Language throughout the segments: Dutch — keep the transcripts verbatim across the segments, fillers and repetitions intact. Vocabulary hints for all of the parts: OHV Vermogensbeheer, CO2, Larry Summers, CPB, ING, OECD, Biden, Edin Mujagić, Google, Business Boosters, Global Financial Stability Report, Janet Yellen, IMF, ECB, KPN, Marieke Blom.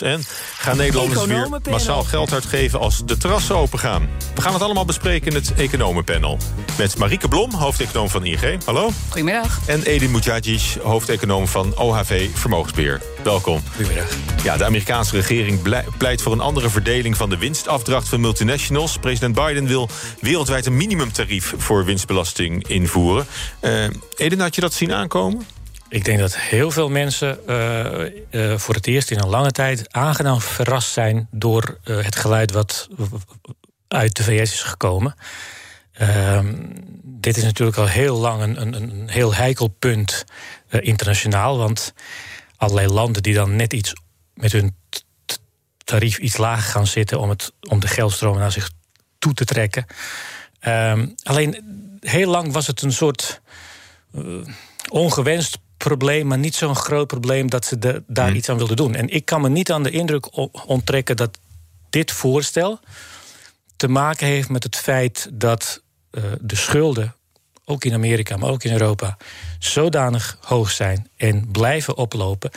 En gaan Nederlanders weer massaal geld uitgeven als de terrassen opengaan? We gaan het allemaal bespreken in het Economenpanel. Met Marieke Blom, hoofdeconoom van I N G. Hallo. Goedemiddag. En Edin Mujagić, hoofdeconoom van O H V Vermogensbeheer. Welkom. Goedemiddag. Ja, de Amerikaanse regering pleit voor een andere verdeling van de winstafdracht van multinationals. President Biden wil wereldwijd een minimumtarief voor winstbelasting invoeren. Uh, Edin, had je dat zien aankomen? Ik denk dat heel veel mensen uh, uh, voor het eerst in een lange tijd... aangenaam verrast zijn door uh, het geluid wat uit de V S is gekomen. Uh, dit is natuurlijk al heel lang een, een, een heel heikel punt uh, internationaal... want allerlei landen die dan net iets met hun t- tarief iets lager gaan zitten... om, het, om de geldstromen naar zich toe te trekken. Uh, alleen heel lang was het een soort uh, ongewenst... probleem, maar niet zo'n groot probleem dat ze de, daar hmm. iets aan wilden doen. En ik kan me niet aan de indruk onttrekken dat dit voorstel te maken heeft met het feit dat uh, de schulden, ook in Amerika, maar ook in Europa, zodanig hoog zijn en blijven oplopen,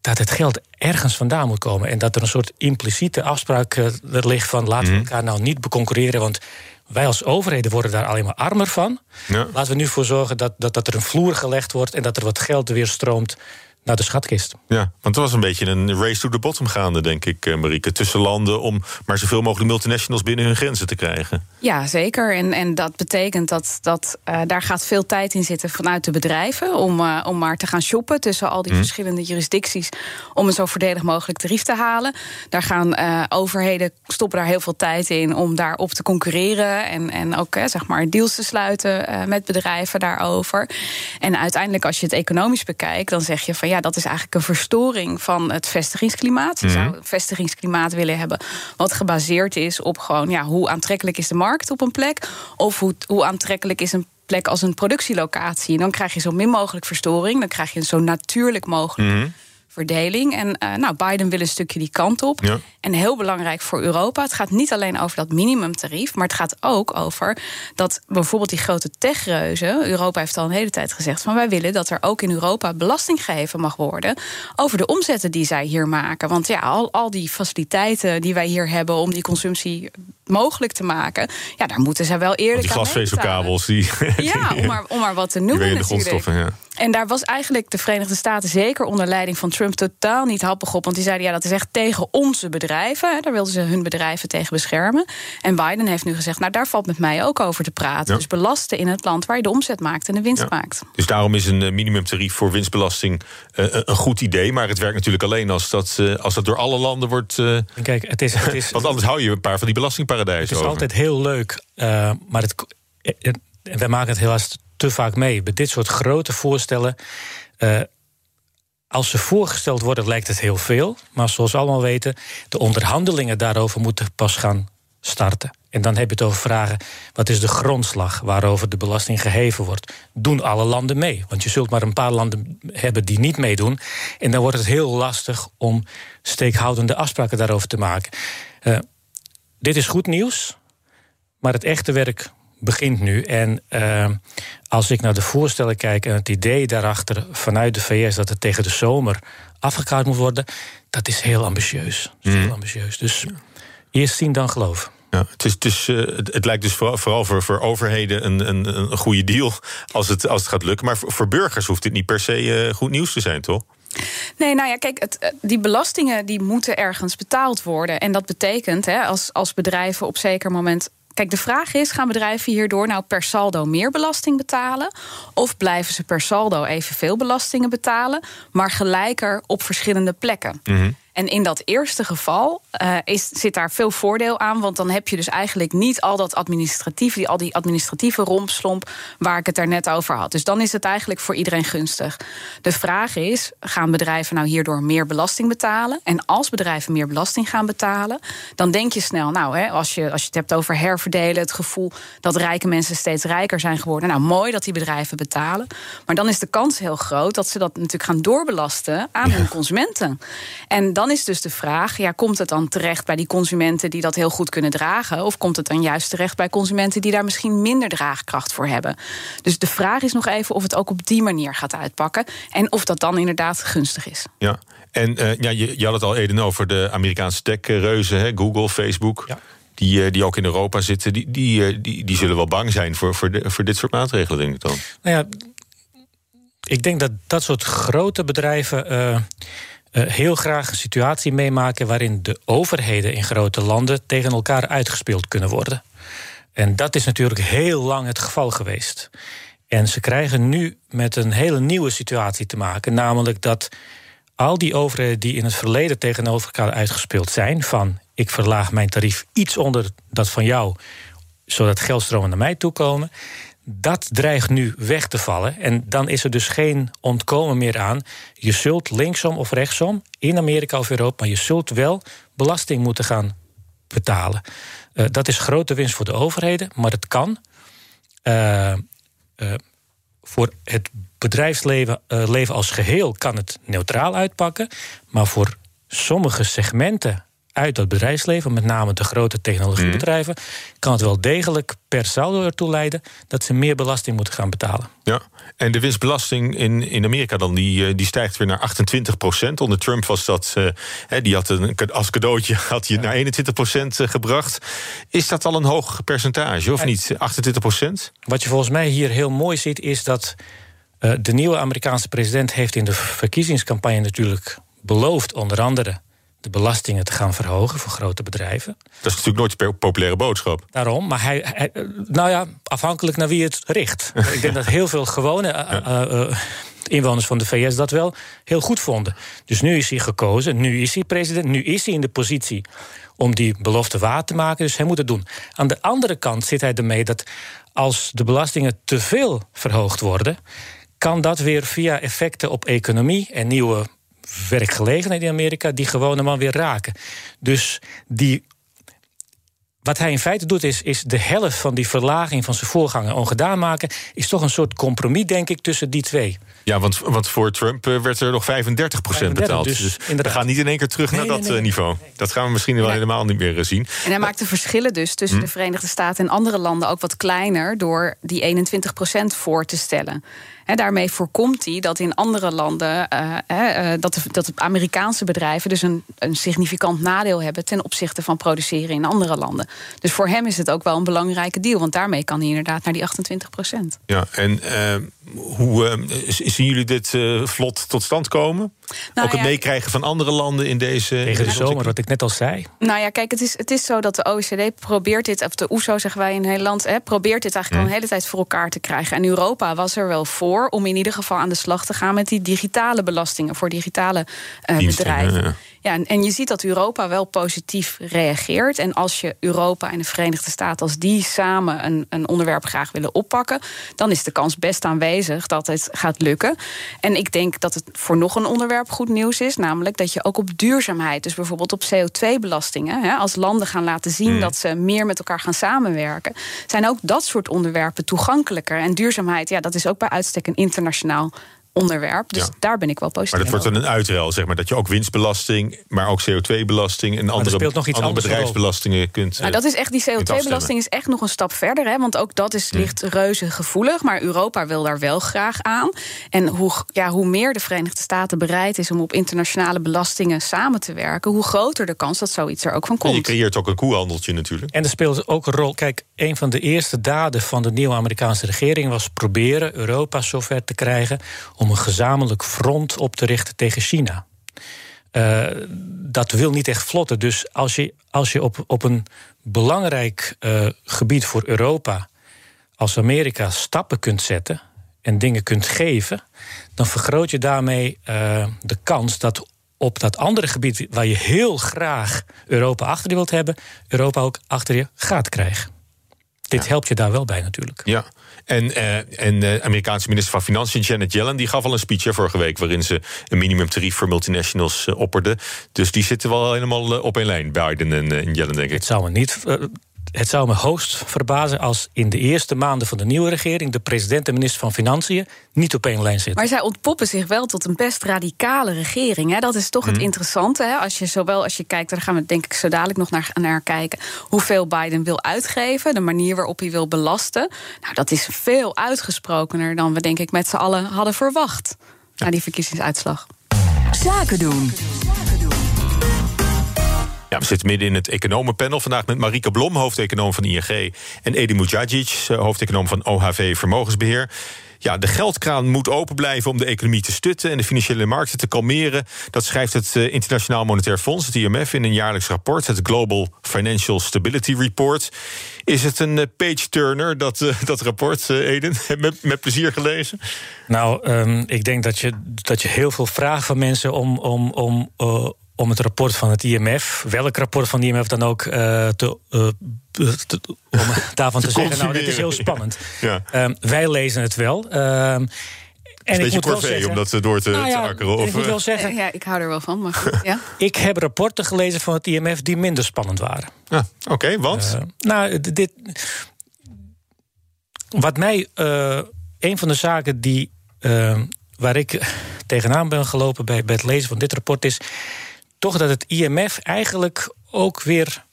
dat het geld ergens vandaan moet komen. En dat er een soort impliciete afspraak uh, er ligt van laten hmm. we elkaar nou niet beconcurreren, want wij als overheden worden daar alleen maar armer van. Ja. Laten we nu voor zorgen dat, dat, dat er een vloer gelegd wordt... en dat er wat geld weer stroomt naar de schatkist. Ja, want er was een beetje een race to the bottom gaande, denk ik, Marieke. Tussen landen om maar zoveel mogelijk multinationals binnen hun grenzen te krijgen. Ja, zeker. En, en dat betekent dat, dat uh, daar gaat veel tijd in zitten vanuit de bedrijven... om, uh, om maar te gaan shoppen tussen al die hmm. verschillende jurisdicties... om een zo voordelig mogelijk tarief te halen. Daar gaan uh, overheden, stoppen daar heel veel tijd in om daarop te concurreren... en, en ook uh, zeg maar deals te sluiten uh, met bedrijven daarover. En uiteindelijk, als je het economisch bekijkt, dan zeg je van... ja, Ja, dat is eigenlijk een verstoring van het vestigingsklimaat. Je zou een vestigingsklimaat willen hebben wat gebaseerd is op gewoon ja, hoe aantrekkelijk is de markt op een plek, of hoe, hoe aantrekkelijk is een plek als een productielocatie. En dan krijg je zo min mogelijk verstoring, dan krijg je een zo natuurlijk mogelijk mm-hmm. verdeling. En uh, nou, Biden wil een stukje die kant op. Ja. En heel belangrijk voor Europa, het gaat niet alleen over dat minimumtarief... maar het gaat ook over dat bijvoorbeeld die grote techreuzen... Europa heeft al een hele tijd gezegd van wij willen dat er ook in Europa... belasting geheven mag worden over de omzetten die zij hier maken. Want ja, al, al die faciliteiten die wij hier hebben om die consumptie... mogelijk te maken, ja, daar moeten zij wel eerlijk aan meebetalen. Die glasvezelkabels. Die, ja, om maar, om maar wat te noemen natuurlijk. Grondstoffen, ja. En daar was eigenlijk de Verenigde Staten... zeker onder leiding van Trump totaal niet happig op. Want die zeiden, ja, dat is echt tegen onze bedrijven. Hè, daar wilden ze hun bedrijven tegen beschermen. En Biden heeft nu gezegd, nou, daar valt met mij ook over te praten. Ja. Dus belasten in het land waar je de omzet maakt en de winst ja. maakt. Dus daarom is een minimumtarief voor winstbelasting uh, een goed idee. Maar het werkt natuurlijk alleen als dat, uh, als dat door alle landen wordt... Uh, Kijk, het is, het is, want anders hou je een paar van die belastingparadijzen over. Het is over. Altijd heel leuk, uh, maar het, wij maken het helaas... te vaak mee. Bij dit soort grote voorstellen... Uh, als ze voorgesteld worden, lijkt het heel veel. Maar zoals we allemaal weten... de onderhandelingen daarover moeten pas gaan starten. En dan heb je het over vragen... wat is de grondslag waarover de belasting geheven wordt? Doen alle landen mee? Want je zult maar een paar landen hebben die niet meedoen. En dan wordt het heel lastig om steekhoudende afspraken daarover te maken. Uh, dit is goed nieuws, maar het echte werk... begint nu. En uh, als ik naar de voorstellen kijk en het idee daarachter vanuit de V S... dat het tegen de zomer afgekaart moet worden, dat is heel ambitieus. Dat is mm. heel ambitieus. Dus eerst zien, dan geloven. Ja, het, is, het, is, uh, het, het lijkt dus vooral, vooral voor, voor overheden een, een, een goede deal als het, als het gaat lukken. Maar voor, voor burgers hoeft dit niet per se uh, goed nieuws te zijn, toch? Nee, nou ja, kijk, het, die belastingen die moeten ergens betaald worden. En dat betekent, hè, als, als bedrijven op zeker moment... Kijk, de vraag is, gaan bedrijven hierdoor nou per saldo meer belasting betalen? Of blijven ze per saldo evenveel belastingen betalen, maar gelijker op verschillende plekken? Mm-hmm. En in dat eerste geval uh, is, zit daar veel voordeel aan, want dan heb je dus eigenlijk niet al dat administratieve, die, al die administratieve rompslomp waar ik het daarnet over had. Dus dan is het eigenlijk voor iedereen gunstig. De vraag is, gaan bedrijven nou hierdoor meer belasting betalen? En als bedrijven meer belasting gaan betalen, dan denk je snel, nou, hè, als je, als je het hebt over herverdelen, het gevoel dat rijke mensen steeds rijker zijn geworden, nou, mooi dat die bedrijven betalen, maar dan is de kans heel groot dat ze dat natuurlijk gaan doorbelasten aan hun consumenten. En dan is dus de vraag, ja, komt het dan terecht bij die consumenten die dat heel goed kunnen dragen, of komt het dan juist terecht bij consumenten die daar misschien minder draagkracht voor hebben? Dus de vraag is nog even of het ook op die manier gaat uitpakken en of dat dan inderdaad gunstig is. Ja, en uh, ja, je, je had het al, Edin, over de Amerikaanse tech-reuzen, hè, Google, Facebook. Ja. Die, die ook in Europa zitten, die, die, die, die zullen wel bang zijn voor, voor, de, voor dit soort maatregelen, denk ik dan. Nou ja, ik denk dat dat soort grote bedrijven uh, uh, heel graag een situatie meemaken waarin de overheden in grote landen tegen elkaar uitgespeeld kunnen worden. En dat is natuurlijk heel lang het geval geweest. En ze krijgen nu met een hele nieuwe situatie te maken, namelijk dat al die overheden die in het verleden tegenover elkaar uitgespeeld zijn, van ik verlaag mijn tarief iets onder dat van jou, zodat geldstromen naar mij toe komen, dat dreigt nu weg te vallen. En dan is er dus geen ontkomen meer aan. Je zult linksom of rechtsom, in Amerika of Europa, maar je zult wel belasting moeten gaan betalen. Uh, dat is grote winst voor de overheden, maar het kan Uh, uh, voor het bedrijfsleven uh, leven als geheel kan het neutraal uitpakken, maar voor sommige segmenten uit dat bedrijfsleven, met name de grote technologiebedrijven, mm. kan het wel degelijk per saldo ertoe leiden dat ze meer belasting moeten gaan betalen. Ja, en de winstbelasting in, in Amerika dan, die, die stijgt weer naar achtentwintig procent. Onder Trump was dat, eh, die had een, als cadeautje had je ja. naar eenentwintig procent gebracht. Is dat al een hoog percentage, of en, niet? achtentwintig procent? Wat je volgens mij hier heel mooi ziet, is dat uh, de nieuwe Amerikaanse president heeft in de verkiezingscampagne natuurlijk beloofd, onder andere, de belastingen te gaan verhogen voor grote bedrijven. Dat is natuurlijk nooit een populaire boodschap. Daarom, maar hij, hij nou ja, afhankelijk naar wie het richt. Ik denk dat heel veel gewone ja. uh, uh, inwoners van de V S dat wel heel goed vonden. Dus nu is hij gekozen, nu is hij president, nu is hij in de positie om die belofte waar te maken, dus hij moet het doen. Aan de andere kant zit hij ermee dat als de belastingen te veel verhoogd worden, kan dat weer via effecten op economie en nieuwe werkgelegenheid in Amerika die gewone man weer raken. Dus die, wat hij in feite doet is, is de helft van die verlaging van zijn voorganger ongedaan maken, is toch een soort compromis, denk ik, tussen die twee. Ja, want, want voor Trump werd er nog vijfendertig procent betaald. Dus, dus we gaan niet in één keer terug nee, naar nee, dat nee, niveau. Nee, nee. Dat gaan we misschien wel ja. helemaal niet meer zien. En hij maakt de verschillen dus tussen hmm. de Verenigde Staten en andere landen ook wat kleiner door die eenentwintig procent voor te stellen. He, daarmee voorkomt hij dat in andere landen uh, he, uh, dat, de, dat de Amerikaanse bedrijven dus een, een significant nadeel hebben ten opzichte van produceren in andere landen. Dus voor hem is het ook wel een belangrijke deal, want daarmee kan hij inderdaad naar die achtentwintig procent. Ja, en uh, hoe uh, zien jullie dit uh, vlot tot stand komen? Nou, ook het ja, meekrijgen van andere landen in deze tegen de zomer, wat ik net al zei. Nou ja, kijk, het is, het is zo dat de O E C D probeert dit, of de O E S O zeggen wij in Nederland, hè, probeert dit eigenlijk al een hele tijd voor elkaar te krijgen. En Europa was er wel voor om in ieder geval aan de slag te gaan met die digitale belastingen voor digitale uh, bedrijven. Ja. Ja, en je ziet dat Europa wel positief reageert. En als je Europa en de Verenigde Staten, als die samen een, een onderwerp graag willen oppakken, dan is de kans best aanwezig dat het gaat lukken. En ik denk dat het voor nog een onderwerp goed nieuws is, namelijk dat je ook op duurzaamheid, dus bijvoorbeeld op C O twee belastingen... Hè, als landen gaan laten zien mm. dat ze meer met elkaar gaan samenwerken, zijn ook dat soort onderwerpen toegankelijker. En duurzaamheid, ja, dat is ook bij uitstek een internationaal onderwerp, dus ja. daar ben ik wel positief. Maar dat wordt dan een uitruil, zeg maar, dat je ook winstbelasting, maar ook C O twee belasting en andere, nog iets andere bedrijfsbelastingen over kunt. Nou, dat is echt, die C O twee belasting is echt nog een stap verder, hè, want ook dat is licht hmm. reuze gevoelig, maar Europa wil daar wel graag aan. En hoe, ja, hoe meer de Verenigde Staten bereid is om op internationale belastingen samen te werken, hoe groter de kans dat zoiets er ook van komt. En je creëert ook een koehandeltje natuurlijk. En er speelt ook een rol, kijk, een van de eerste daden van de nieuwe Amerikaanse regering was proberen Europa zover te krijgen om om een gezamenlijk front op te richten tegen China. Uh, dat wil niet echt vlotten. Dus als je, als je op, op een belangrijk uh, gebied voor Europa als Amerika stappen kunt zetten en dingen kunt geven, dan vergroot je daarmee uh, de kans dat op dat andere gebied waar je heel graag Europa achter je wilt hebben, Europa ook achter je gaat krijgen. Dit ja. helpt je daar wel bij natuurlijk. Ja. En, uh, en de Amerikaanse minister van Financiën, Janet Yellen, die gaf al een speech hè, vorige week waarin ze een minimumtarief voor multinationals uh, opperde. Dus die zitten wel helemaal uh, op één lijn, Biden en, uh, en Yellen, denk ik. Het zou me niet... Uh, Het zou me hoogst verbazen als in de eerste maanden van de nieuwe regering de president en minister van Financiën niet op één lijn zitten. Maar zij ontpoppen zich wel tot een best radicale regering. Hè? Dat is toch mm. het interessante. Hè? Als je zowel als je kijkt, daar gaan we denk ik zo dadelijk nog naar, naar kijken, hoeveel Biden wil uitgeven, de manier waarop hij wil belasten. Nou, dat is veel uitgesprokener dan we denk ik met z'n allen hadden verwacht na die verkiezingsuitslag. Zaken doen. Ja, we zitten midden in het economenpanel vandaag met Marieke Blom, hoofdeconoom van I N G... en Edin Mujagić, hoofdeconoom van O H V Vermogensbeheer. Ja, de geldkraan moet open blijven om de economie te stutten en de financiële markten te kalmeren. Dat schrijft het Internationaal Monetair Fonds, het I M F, in een jaarlijks rapport, het Global Financial Stability Report. Is het een page-turner, dat, dat rapport, Edin? Met, met plezier gelezen? Nou, um, ik denk dat je, dat je heel veel vraagt van mensen om... om, om uh, om het rapport van het I M F, welk rapport van het I M F dan ook, uh, te, uh, te, om daarvan te, te zeggen, nou, dit is heel spannend. Ja. Ja. Um, wij lezen het wel. Um, en een ik beetje corvée om dat door te, nou ja, te akkeren. Of, ik moet wel zeggen, ja, ik hou er wel van. Maar goed, ja. Ik heb rapporten gelezen van het I M F die minder spannend waren. Ah, Oké, okay, want? Uh, nou, dit... Wat mij... Uh, een van de zaken die uh, waar ik tegenaan ben gelopen bij, bij het lezen van dit rapport is toch dat het I M F eigenlijk ook weer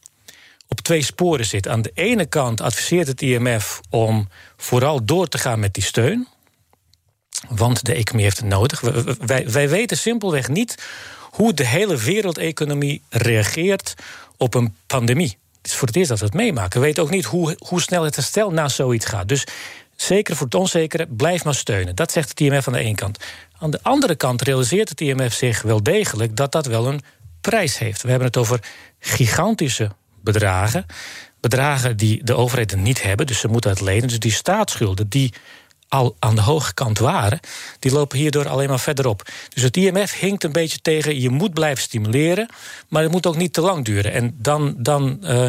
op twee sporen zit. Aan de ene kant adviseert het I M F om vooral door te gaan met die steun. Want de economie heeft het nodig. Wij, wij weten simpelweg niet hoe de hele wereldeconomie reageert op een pandemie. Het is voor het eerst dat we het meemaken. We weten ook niet hoe, hoe snel het herstel na zoiets gaat. Dus zeker voor het onzekere, blijf maar steunen. Dat zegt het I M F aan de ene kant. Aan de andere kant realiseert het I M F zich wel degelijk dat dat wel een prijs heeft. We hebben het over gigantische bedragen. Bedragen die de overheden niet hebben, dus ze moeten het lenen. Dus die staatsschulden die al aan de hoge kant waren, die lopen hierdoor alleen maar verder op. Dus het I M F hinkt een beetje tegen, je moet blijven stimuleren, maar het moet ook niet te lang duren. En dan, dan, uh,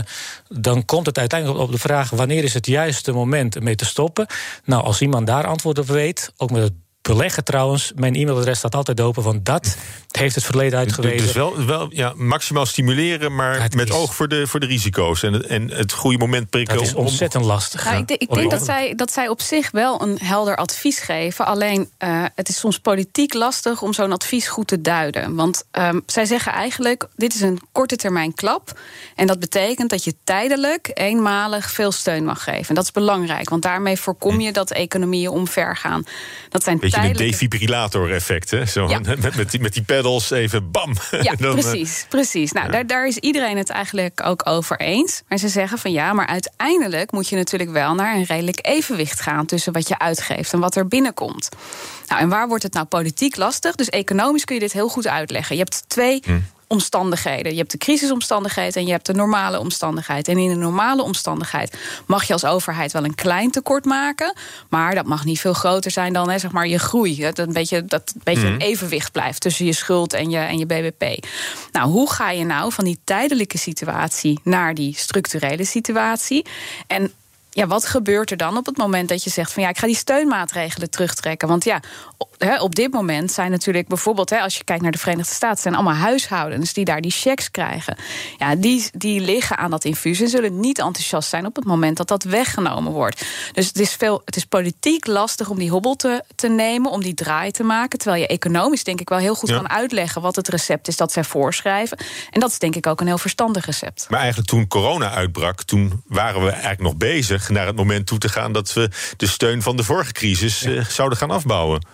dan komt het uiteindelijk op de vraag, wanneer is het juiste moment ermee te stoppen? Nou, als iemand daar antwoord op weet, ook met het beleggen trouwens, mijn e-mailadres staat altijd open, want dat heeft het verleden uitgewezen. Dus wel, wel ja, maximaal stimuleren, maar dat met is, oog voor de, voor de risico's en, en het goede moment prikken. Dat is ontzettend lastig. Nou, ik, de, ik denk dat zij, dat zij op zich wel een helder advies geven, alleen uh, het is soms politiek lastig om zo'n advies goed te duiden. Want um, zij zeggen eigenlijk, dit is een korte termijn klap en dat betekent dat je tijdelijk, eenmalig veel steun mag geven. En dat is belangrijk, want daarmee voorkom je dat economieën omver gaan. Dat zijn Beetje een defibrillator-effect, hè? Zo, ja. met, met, die, met die pedals even bam. Ja, dan, precies. precies. Nou, ja. daar, daar is iedereen het eigenlijk ook over eens. Maar ze zeggen van ja, maar uiteindelijk moet je natuurlijk wel naar een redelijk evenwicht gaan tussen wat je uitgeeft en wat er binnenkomt. Nou, en waar wordt het nou politiek lastig? Dus economisch kun je dit heel goed uitleggen. Je hebt twee hm. omstandigheden. Je hebt de crisisomstandigheid en je hebt de normale omstandigheid. En in de normale omstandigheid mag je als overheid wel een klein tekort maken, maar dat mag niet veel groter zijn dan hè, zeg maar je groei. Dat een beetje, dat een beetje mm-hmm. een evenwicht blijft tussen je schuld en je, en je B B P. Nou, hoe ga je nou van die tijdelijke situatie naar die structurele situatie? En ja, wat gebeurt er dan op het moment dat je zegt van ja, ik ga die steunmaatregelen terugtrekken? Want ja, op dit moment zijn natuurlijk bijvoorbeeld, als je kijkt naar de Verenigde Staten, zijn allemaal huishoudens die daar die checks krijgen. Ja, die, die liggen aan dat infuus en zullen niet enthousiast zijn op het moment dat dat weggenomen wordt. Dus het is, veel, het is politiek lastig om die hobbel te, te nemen, om die draai te maken. Terwijl je economisch denk ik wel heel goed ja. kan uitleggen wat het recept is dat zij voorschrijven. En dat is denk ik ook een heel verstandig recept. Maar eigenlijk toen corona uitbrak, toen waren we eigenlijk nog bezig naar het moment toe te gaan dat we de steun van de vorige crisis ja. uh, zouden gaan afbouwen.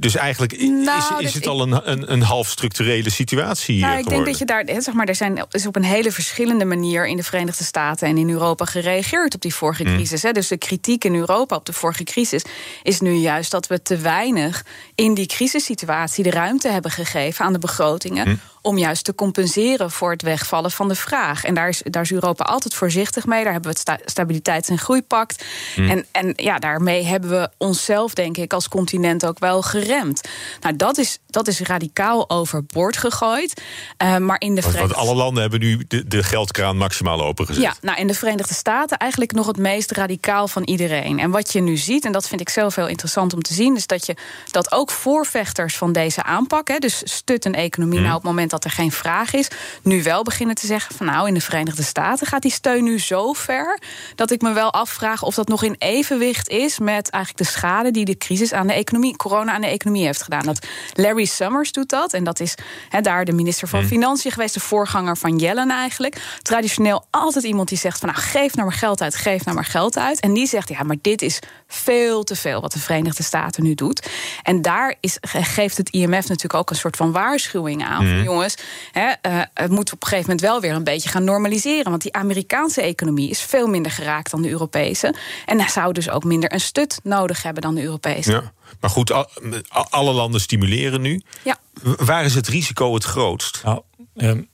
Dus eigenlijk is, nou, is het dus al een, een, een half structurele situatie nou, ik geworden. Denk dat je daar, zeg maar, er zijn, is op een hele verschillende manier in de Verenigde Staten en in Europa gereageerd op die vorige mm. crisis. Hè. Dus de kritiek in Europa op de vorige crisis is nu juist dat we te weinig in die crisissituatie de ruimte hebben gegeven aan de begrotingen. Mm. om juist te compenseren voor het wegvallen van de vraag. En daar is, daar is Europa altijd voorzichtig mee. Daar hebben we het sta- stabiliteits- en groeipact. Mm. En, en ja, daarmee hebben we onszelf, denk ik, als continent ook wel geremd. Nou, dat is, dat is radicaal overboord gegooid. Uh, maar in de want, Verenigde... want alle landen hebben nu de, de geldkraan maximaal opengezet. Ja, nou, in de Verenigde Staten eigenlijk nog het meest radicaal van iedereen. En wat je nu ziet, en dat vind ik zelf heel interessant om te zien, is dat je dat ook voorvechters van deze aanpak, hè, dus stut een economie mm. nou op het moment dat er geen vraag is, nu wel beginnen te zeggen van nou, in de Verenigde Staten gaat die steun nu zo ver dat ik me wel afvraag of dat nog in evenwicht is met eigenlijk de schade die de crisis aan de economie, corona aan de economie heeft gedaan. Dat Larry Summers doet dat en dat is he, daar de minister van mm. Financiën geweest, de voorganger van Yellen eigenlijk. Traditioneel altijd iemand die zegt van nou, geef nou maar geld uit, geef nou maar geld uit. En die zegt ja, maar dit is veel te veel wat de Verenigde Staten nu doet. En daar is, geeft het I M F natuurlijk ook een soort van waarschuwing aan. Mm. Van, jongens, he, uh, het moet op een gegeven moment wel weer een beetje gaan normaliseren. Want die Amerikaanse economie is veel minder geraakt dan de Europese. En daar zou dus ook minder een stut nodig hebben dan de Europese. Ja, maar goed, al, alle landen stimuleren nu. Ja. Waar is het risico het grootst? Nou, um,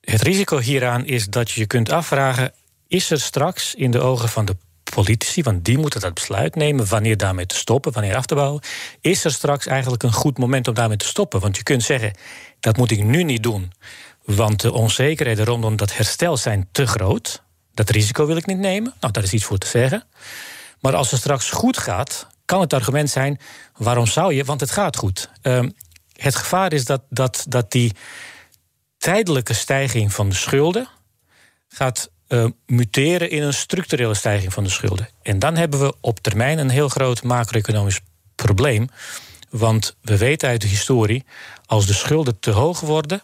het risico hieraan is dat je je kunt afvragen, is er straks in de ogen van de politici, want die moeten dat besluit nemen wanneer daarmee te stoppen, wanneer af te bouwen, is er straks eigenlijk een goed moment om daarmee te stoppen? Want je kunt zeggen, dat moet ik nu niet doen, want de onzekerheden rondom dat herstel zijn te groot. Dat risico wil ik niet nemen. Nou, daar is iets voor te zeggen. Maar als het straks goed gaat, kan het argument zijn, waarom zou je? Want het gaat goed. Uh, het gevaar is dat, dat, dat die tijdelijke stijging van de schulden gaat Uh, muteren in een structurele stijging van de schulden. En dan hebben we op termijn een heel groot macro-economisch probleem. Want we weten uit de historie, als de schulden te hoog worden,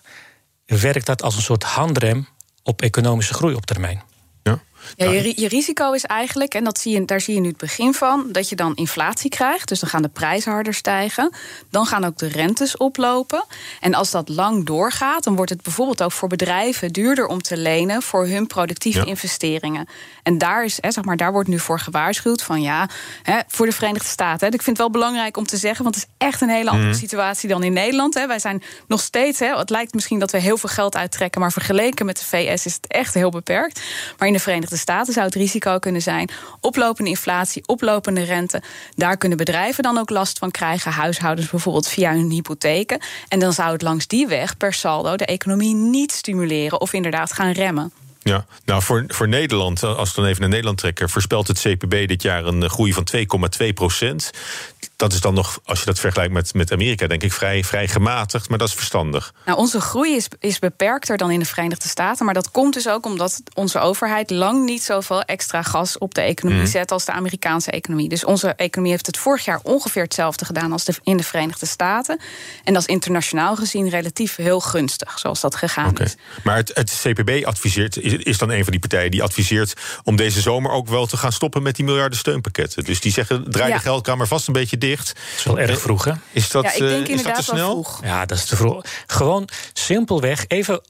werkt dat als een soort handrem op economische groei op termijn. Ja. Ja, je, je risico is eigenlijk, en dat zie je, daar zie je nu het begin van, dat je dan inflatie krijgt. Dus dan gaan de prijzen harder stijgen. Dan gaan ook de rentes oplopen. En als dat lang doorgaat, dan wordt het bijvoorbeeld ook voor bedrijven duurder om te lenen voor hun productieve ja. investeringen. En daar, is, hè, zeg maar, daar wordt nu voor gewaarschuwd van ja, hè, voor de Verenigde Staten. Hè. Ik vind het wel belangrijk om te zeggen, want het is echt een hele andere mm. situatie dan in Nederland. Hè. Wij zijn nog steeds, hè, het lijkt misschien dat we heel veel geld uittrekken, maar vergeleken met de V S is het echt heel beperkt. Maar in de Verenigde De Staten zou het risico kunnen zijn. Oplopende inflatie, oplopende rente. Daar kunnen bedrijven dan ook last van krijgen. Huishoudens bijvoorbeeld via hun hypotheken. En dan zou het langs die weg per saldo de economie niet stimuleren of inderdaad gaan remmen. Ja, nou voor, voor Nederland, als we dan even naar Nederland trekken, voorspelt het C P B dit jaar een groei van twee komma twee procent. Dat is dan nog, als je dat vergelijkt met, met Amerika, denk ik vrij, vrij gematigd, maar dat is verstandig. Nou, onze groei is, is beperkter dan in de Verenigde Staten, maar dat komt dus ook omdat onze overheid lang niet zoveel extra gas op de economie mm. zet als de Amerikaanse economie. Dus onze economie heeft het vorig jaar ongeveer hetzelfde gedaan als de, in de Verenigde Staten. En dat is internationaal gezien relatief heel gunstig, zoals dat gegaan okay. is. Maar het, het C P B adviseert, is, is dan een van die partijen die adviseert om deze zomer ook wel te gaan stoppen met die miljarden steunpakketten. Dus die zeggen, draai ja. de geldkamer vast een beetje dicht. Dat is wel erg vroeg, hè? Is dat, ja, ik denk is dat te snel? Vroeg. Ja, dat is te vroeg. Gewoon simpelweg even.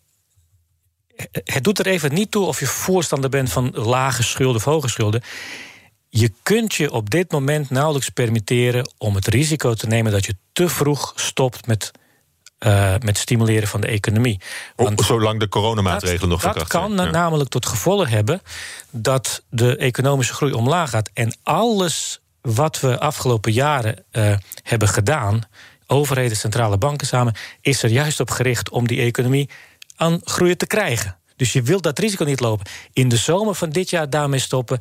Het doet er even niet toe of je voorstander bent van lage schulden of hoge schulden. Je kunt je op dit moment nauwelijks permitteren om het risico te nemen dat je te vroeg stopt met, uh, met stimuleren van de economie. Want oh, zolang de coronamaatregelen nog verkracht zijn. Dat kan ja. namelijk tot gevolg hebben dat de economische groei omlaag gaat en alles wat we afgelopen jaren uh, hebben gedaan, overheden, centrale banken samen, is er juist op gericht om die economie aan groeien te krijgen. Dus je wilt dat risico niet lopen. In de zomer van dit jaar daarmee stoppen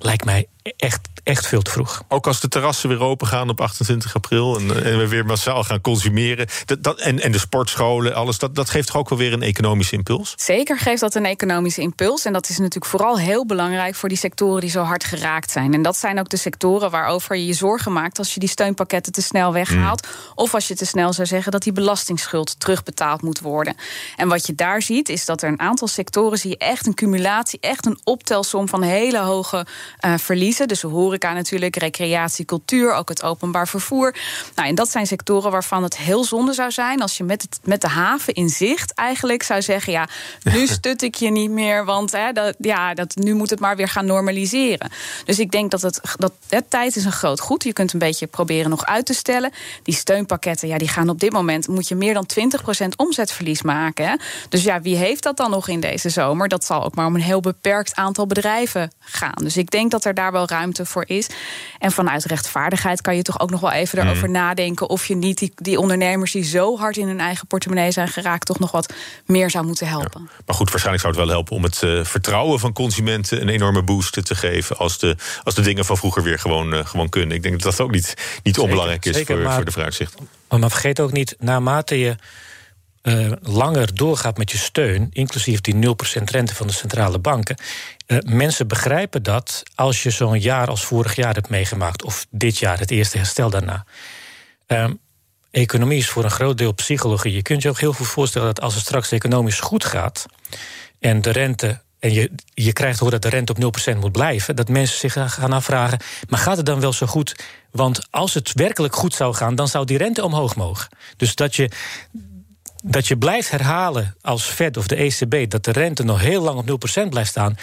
lijkt mij echt, echt veel te vroeg. Ook als de terrassen weer open gaan op achtentwintig april... en, en we weer massaal gaan consumeren, dat, dat, en, en de sportscholen, alles, dat, dat geeft toch ook wel weer een economische impuls? Zeker geeft dat een economische impuls. En dat is natuurlijk vooral heel belangrijk voor die sectoren die zo hard geraakt zijn. En dat zijn ook de sectoren waarover je je zorgen maakt als je die steunpakketten te snel weghaalt, mm. of als je te snel zou zeggen dat die belastingsschuld terugbetaald moet worden. En wat je daar ziet, is dat er een aantal sectoren zie je echt een cumulatie, echt een optelsom van hele hoge uh, verliezen. Dus horeca natuurlijk, recreatie, cultuur, ook het openbaar vervoer. Nou, en dat zijn sectoren waarvan het heel zonde zou zijn als je met, het, met de haven in zicht eigenlijk zou zeggen, ja, nu stut ik je niet meer, want hè, dat, ja, dat, nu moet het maar weer gaan normaliseren. Dus ik denk dat het dat, hè, tijd is een groot goed. Je kunt een beetje proberen nog uit te stellen. Die steunpakketten, ja, die gaan op dit moment, moet je meer dan twintig procent omzetverlies maken. Hè? Dus ja, wie heeft dat dan nog in deze zomer? Dat zal ook maar om een heel beperkt aantal bedrijven gaan. Dus ik denk dat er daar wel ruimte voor is. En vanuit rechtvaardigheid kan je toch ook nog wel even mm. erover nadenken of je niet die, die ondernemers die zo hard in hun eigen portemonnee zijn geraakt, toch nog wat meer zou moeten helpen. Ja, maar goed, waarschijnlijk zou het wel helpen om het uh, vertrouwen van consumenten een enorme boost te geven als de, als de dingen van vroeger weer gewoon, uh, gewoon kunnen. Ik denk dat dat ook niet, niet zeker, onbelangrijk is zeker, voor, maar, voor de vooruitzichten. Maar vergeet ook niet, naarmate je Uh, langer doorgaat met je steun, inclusief die nul procent rente van de centrale banken. Uh, mensen begrijpen dat als je zo'n jaar als vorig jaar hebt meegemaakt, of dit jaar, het eerste herstel daarna. Uh, economie is voor een groot deel psychologie. Je kunt je ook heel goed voorstellen dat als het straks economisch goed gaat en de rente, en je, je krijgt hoor dat de rente op nul procent moet blijven, dat mensen zich gaan afvragen, maar gaat het dan wel zo goed? Want als het werkelijk goed zou gaan, dan zou die rente omhoog mogen. Dus dat je... dat je blijft herhalen als Fed of de E C B dat de rente nog heel lang op nul procent blijft staan,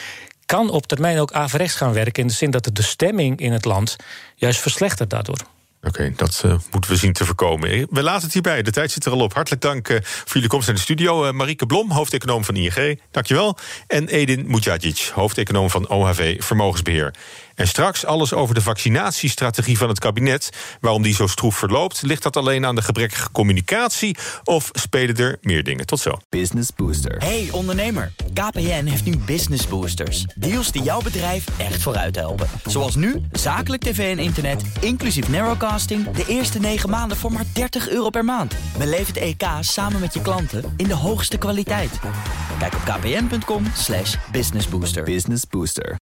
kan op termijn ook averechts gaan werken, in de zin dat het de stemming in het land juist verslechtert daardoor. Oké, okay, dat uh, moeten we zien te voorkomen. We laten het hierbij, de tijd zit er al op. Hartelijk dank uh, voor jullie komst naar de studio. Uh, Marieke Blom, hoofdeconoom van I N G, dankjewel. En Edin Mujagić, hoofdeconoom van O H V Vermogensbeheer. En straks alles over de vaccinatiestrategie van het kabinet. Waarom die zo stroef verloopt. Ligt dat alleen aan de gebrekkige communicatie? Of spelen er meer dingen? Tot zo. Business Booster. Hey ondernemer, K P N heeft nu Business Boosters. Deals die jouw bedrijf echt vooruit helpen. Zoals nu, zakelijk tv en internet, inclusief narrowcasting, de eerste negen maanden voor maar dertig euro per maand. Beleef het E K samen met je klanten in de hoogste kwaliteit. Kijk op k p n punt com slash business booster. Business Booster.